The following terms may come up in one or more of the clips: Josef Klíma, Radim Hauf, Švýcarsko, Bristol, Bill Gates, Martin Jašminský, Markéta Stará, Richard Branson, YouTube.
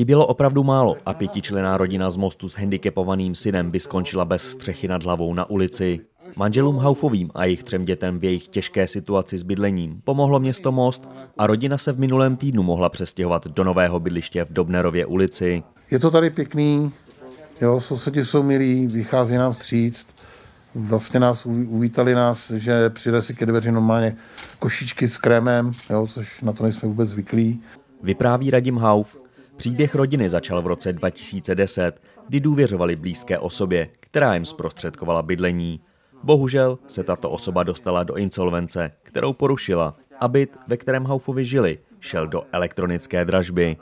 Chybělo opravdu málo a pětičlenná rodina z Mostu s handicapovaným synem by skončila bez střechy nad hlavou na ulici. Manželům Haufovým a jejich 3 dětem v jejich těžké situaci s bydlením pomohlo město Most a rodina se v minulém týdnu mohla přestěhovat do nového bydliště v Dobnerově ulici. Je to tady pěkný, jo, sousedi jsou milí, vychází nám vstříc. Vlastně nás uvítali nás, že přinesli ke dveři normálně košíčky s krémem, jo, což na to nejsme vůbec zvyklí. Vypráví Radim Hauf. Příběh rodiny začal v roce 2010, kdy důvěřovali blízké osobě, která jim zprostředkovala bydlení. Bohužel se tato osoba dostala do insolvence, kterou porušila, a byt, ve kterém Haufovi žili, šel do elektronické dražby.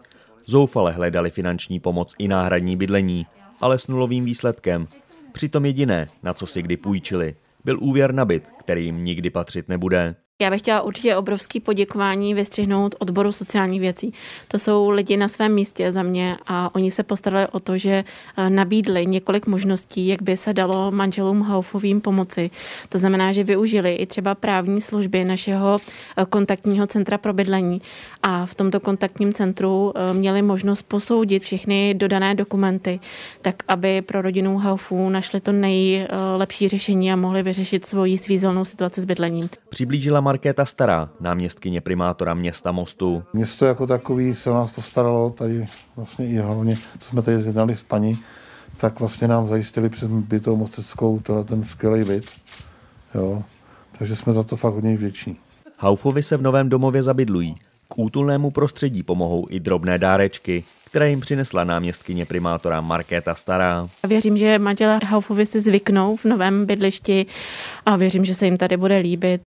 Zoufale hledali finanční pomoc i náhradní bydlení, ale s nulovým výsledkem. Přitom jediné, na co si kdy půjčili, byl úvěr na byt, který jim nikdy patřit nebude. Já bych chtěla určitě obrovské poděkování vystřihnout odboru sociálních věcí. To jsou lidi na svém místě za mě a oni se postarali o to, že nabídli několik možností, jak by se dalo manželům Haufovým pomoci. To znamená, že využili i třeba právní služby našeho kontaktního centra pro bydlení a v tomto kontaktním centru měli možnost posoudit všechny dodané dokumenty, tak aby pro rodinu Haufů našli to nejlepší řešení a mohli vyřešit svoji svízelnou situaci s bydlením. Přiblížila Markéta Stará, náměstkyně primátora města Mostu. Město jako takový se o nás postaralo, tady vlastně i hlavně, co jsme tady zjednali s paní, tak vlastně nám zajistili přes bytou Mosteckou ten skvělej byt. Jo. Takže jsme za to fakt hodně vděční. Haufovi se v novém domově zabydlují. K útulnému prostředí pomohou i drobné dárečky, které jim přinesla náměstkyně primátora Markéta Stará. Věřím, že manželé Haufovi si zvyknou v novém bydlišti a věřím, že se jim tady bude líbit.